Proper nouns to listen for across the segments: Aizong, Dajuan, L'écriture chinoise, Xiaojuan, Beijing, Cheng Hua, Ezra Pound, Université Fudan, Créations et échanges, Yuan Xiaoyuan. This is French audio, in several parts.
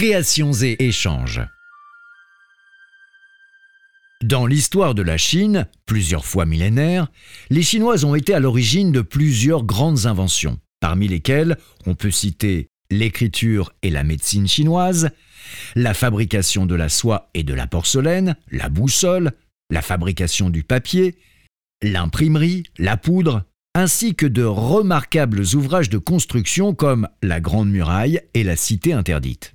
Créations et échanges. Dans l'histoire de la Chine, plusieurs fois millénaires, les Chinois ont été à l'origine de plusieurs grandes inventions, parmi lesquelles on peut citer l'écriture et la médecine chinoise, la fabrication de la soie et de la porcelaine, la boussole, la fabrication du papier, l'imprimerie, la poudre, ainsi que de remarquables ouvrages de construction comme la Grande Muraille et la Cité interdite.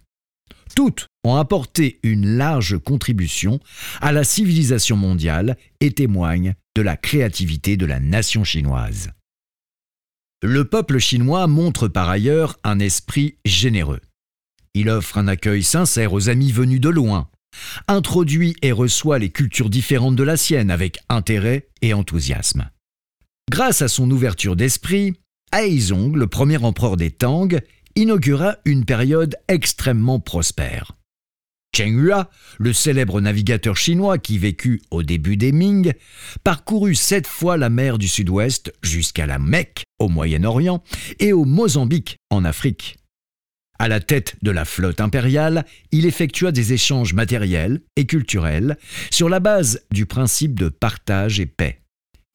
Toutes ont apporté une large contribution à la civilisation mondiale et témoignent de la créativité de la nation chinoise. Le peuple chinois montre par ailleurs un esprit généreux. Il offre un accueil sincère aux amis venus de loin, introduit et reçoit les cultures différentes de la sienne avec intérêt et enthousiasme. Grâce à son ouverture d'esprit, Aizong, le premier empereur des Tang, inaugura une période extrêmement prospère. Cheng Hua, le célèbre navigateur chinois qui vécut au début des Ming, parcourut 7 fois la mer du Sud-Ouest jusqu'à la Mecque au Moyen-Orient et au Mozambique en Afrique. À la tête de la flotte impériale, il effectua des échanges matériels et culturels sur la base du principe de partage et paix.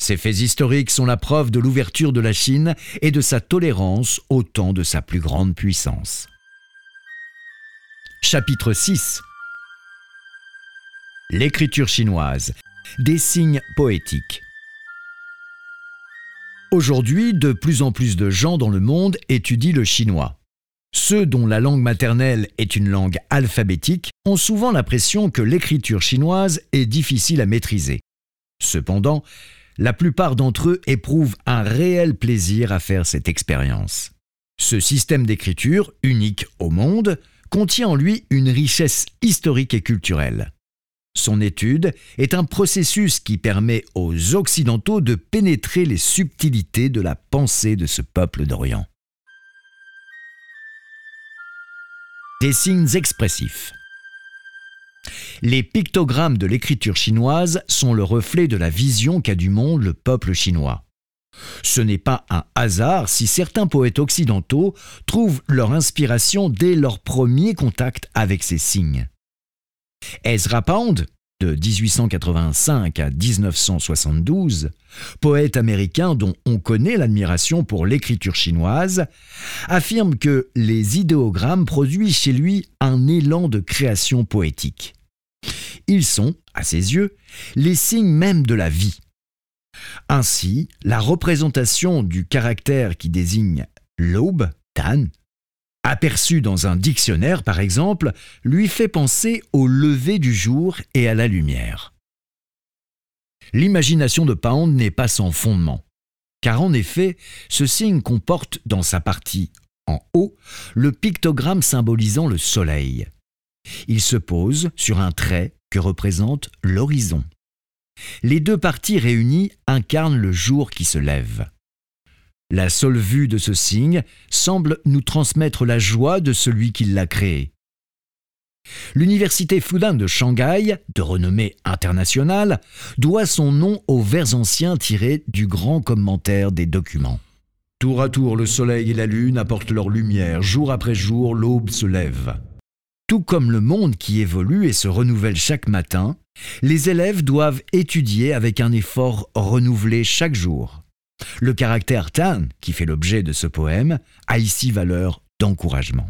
Ces faits historiques sont la preuve de l'ouverture de la Chine et de sa tolérance au temps de sa plus grande puissance. Chapitre 6. L'écriture chinoise, des signes poétiques. Aujourd'hui, de plus en plus de gens dans le monde étudient le chinois. Ceux dont la langue maternelle est une langue alphabétique ont souvent l'impression que l'écriture chinoise est difficile à maîtriser. Cependant, la plupart d'entre eux éprouvent un réel plaisir à faire cette expérience. Ce système d'écriture, unique au monde, contient en lui une richesse historique et culturelle. Son étude est un processus qui permet aux Occidentaux de pénétrer les subtilités de la pensée de ce peuple d'Orient. Des signes expressifs. Les pictogrammes de l'écriture chinoise sont le reflet de la vision qu'a du monde le peuple chinois. Ce n'est pas un hasard si certains poètes occidentaux trouvent leur inspiration dès leur premier contact avec ces signes. Ezra Pound, de 1885 à 1972, poète américain dont on connaît l'admiration pour l'écriture chinoise, affirme que les idéogrammes produisent chez lui un élan de création poétique. Ils sont, à ses yeux, les signes mêmes de la vie. Ainsi, la représentation du caractère qui désigne l'aube, tan, aperçu dans un dictionnaire, par exemple, lui fait penser au lever du jour et à la lumière. L'imagination de Pound n'est pas sans fondement, car en effet, ce signe comporte dans sa partie en haut le pictogramme symbolisant le soleil. Il se pose sur un trait que représente l'horizon. Les deux parties réunies incarnent le jour qui se lève. La seule vue de ce signe semble nous transmettre la joie de celui qui l'a créé. L'Université Fudan de Shanghai, de renommée internationale, doit son nom aux vers anciens tirés du grand commentaire des documents. Tour à tour, le soleil et la lune apportent leur lumière. Jour après jour, l'aube se lève. Tout comme le monde qui évolue et se renouvelle chaque matin, les élèves doivent étudier avec un effort renouvelé chaque jour. Le caractère Tan, qui fait l'objet de ce poème, a ici valeur d'encouragement.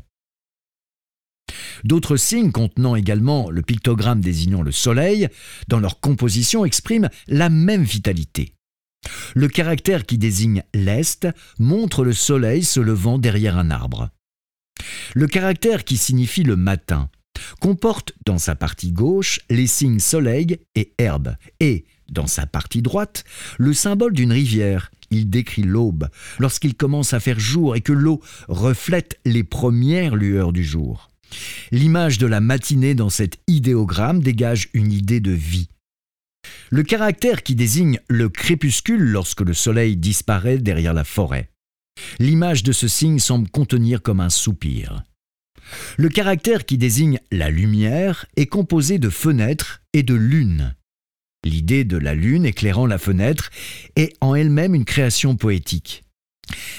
D'autres signes contenant également le pictogramme désignant le soleil, dans leur composition expriment la même vitalité. Le caractère qui désigne l'est montre le soleil se levant derrière un arbre. Le caractère qui signifie le matin comporte dans sa partie gauche les signes soleil et herbe et, dans sa partie droite, le symbole d'une rivière. Il décrit l'aube, lorsqu'il commence à faire jour et que l'eau reflète les premières lueurs du jour. L'image de la matinée dans cet idéogramme dégage une idée de vie. Le caractère qui désigne le crépuscule lorsque le soleil disparaît derrière la forêt. L'image de ce signe semble contenir comme un soupir. Le caractère qui désigne la lumière est composé de fenêtres et de lune. L'idée de la lune éclairant la fenêtre est en elle-même une création poétique.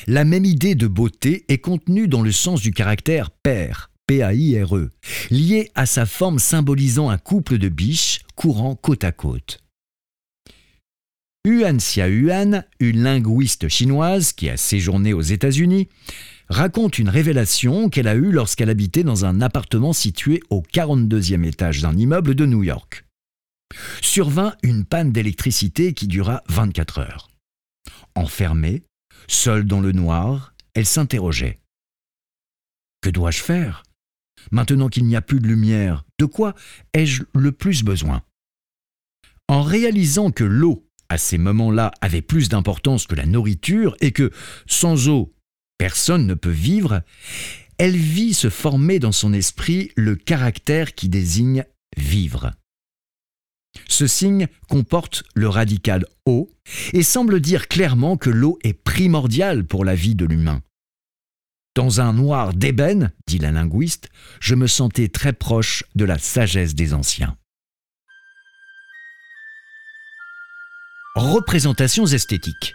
La même idée de beauté est contenue dans le sens du caractère pair, PAIRE, lié à sa forme symbolisant un couple de biches courant côte à côte. Yuan Xiaoyuan, une linguiste chinoise qui a séjourné aux États-Unis, raconte une révélation qu'elle a eue lorsqu'elle habitait dans un appartement situé au 42e étage d'un immeuble de New York. Survint une panne d'électricité qui dura 24 heures. Enfermée, seule dans le noir, elle s'interrogeait. « Que dois-je faire ? Maintenant qu'il n'y a plus de lumière, de quoi ai-je le plus besoin ?» En réalisant que l'eau, à ces moments-là, avait plus d'importance que la nourriture et que, sans eau, personne ne peut vivre, elle vit se former dans son esprit le caractère qui désigne « vivre ». Ce signe comporte le radical « eau » et semble dire clairement que l'eau est primordiale pour la vie de l'humain. « Dans un noir d'ébène, dit la linguiste, je me sentais très proche de la sagesse des anciens. » Représentations esthétiques.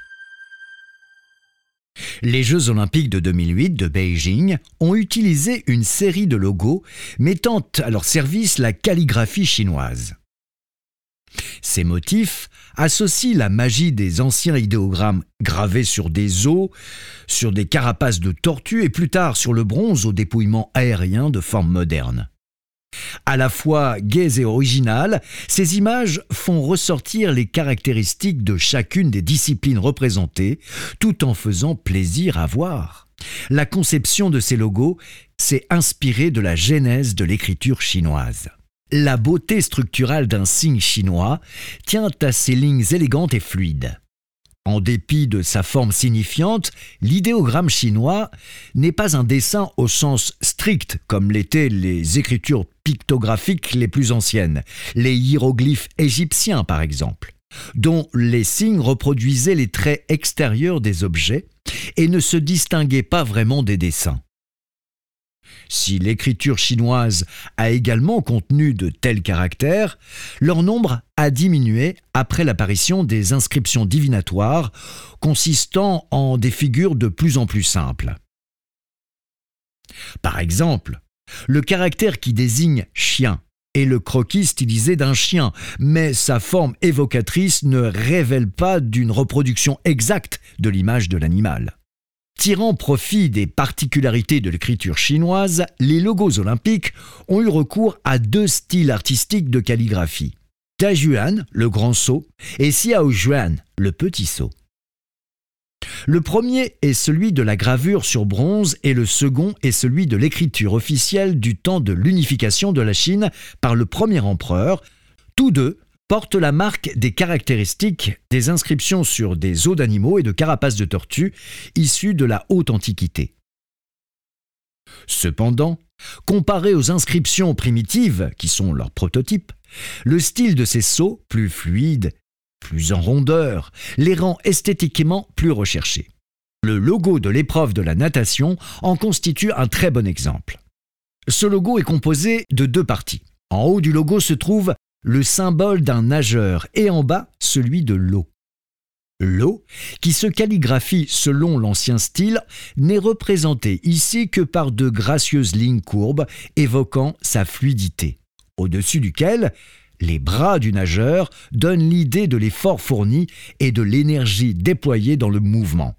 Les Jeux olympiques de 2008 de Beijing ont utilisé une série de logos mettant à leur service la calligraphie chinoise. Ces motifs associent la magie des anciens idéogrammes gravés sur des os, sur des carapaces de tortues et plus tard sur le bronze au dépouillement aérien de formes modernes. À la fois gaies et originales, ces images font ressortir les caractéristiques de chacune des disciplines représentées, tout en faisant plaisir à voir. La conception de ces logos s'est inspirée de la genèse de l'écriture chinoise. La beauté structurale d'un signe chinois tient à ses lignes élégantes et fluides. En dépit de sa forme signifiante, l'idéogramme chinois n'est pas un dessin au sens strict comme l'étaient les écritures pictographiques les plus anciennes, les hiéroglyphes égyptiens par exemple, dont les signes reproduisaient les traits extérieurs des objets et ne se distinguaient pas vraiment des dessins. Si l'écriture chinoise a également contenu de tels caractères, leur nombre a diminué après l'apparition des inscriptions divinatoires consistant en des figures de plus en plus simples. Par exemple, le caractère qui désigne « chien » est le croquis stylisé d'un chien, mais sa forme évocatrice ne révèle pas d'une reproduction exacte de l'image de l'animal. Tirant profit des particularités de l'écriture chinoise, les logos olympiques ont eu recours à deux styles artistiques de calligraphie. Dajuan, le grand sceau, et Xiaojuan, le petit sceau. Le premier est celui de la gravure sur bronze et le second est celui de l'écriture officielle du temps de l'unification de la Chine par le premier empereur. Tous deux portent la marque des caractéristiques des inscriptions sur des os d'animaux et de carapaces de tortues issues de la Haute Antiquité. Cependant, comparé aux inscriptions primitives, qui sont leurs prototypes, le style de ces sceaux, plus fluide, plus en rondeur, les rend esthétiquement plus recherchés. Le logo de l'épreuve de la natation en constitue un très bon exemple. Ce logo est composé de deux parties. En haut du logo se trouve le symbole d'un nageur et en bas celui de l'eau. L'eau, qui se calligraphie selon l'ancien style, n'est représentée ici que par de gracieuses lignes courbes évoquant sa fluidité, au-dessus duquel les bras du nageur donnent l'idée de l'effort fourni et de l'énergie déployée dans le mouvement.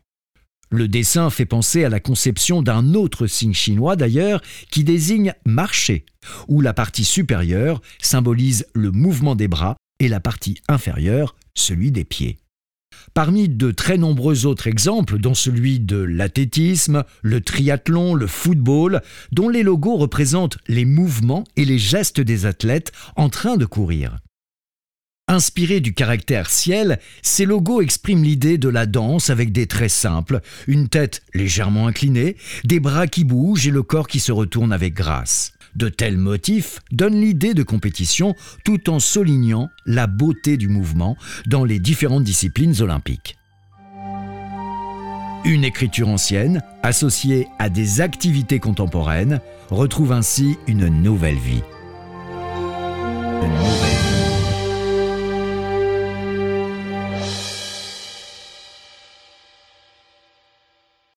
Le dessin fait penser à la conception d'un autre signe chinois d'ailleurs qui désigne « marcher », où la partie supérieure symbolise le mouvement des bras et la partie inférieure celui des pieds. Parmi de très nombreux autres exemples, dont celui de l'athlétisme, le triathlon, le football, dont les logos représentent les mouvements et les gestes des athlètes en train de courir. Inspirés du caractère ciel, ces logos expriment l'idée de la danse avec des traits simples, une tête légèrement inclinée, des bras qui bougent et le corps qui se retourne avec grâce. De tels motifs donnent l'idée de compétition tout en soulignant la beauté du mouvement dans les différentes disciplines olympiques. Une écriture ancienne, associée à des activités contemporaines, retrouve ainsi une nouvelle vie.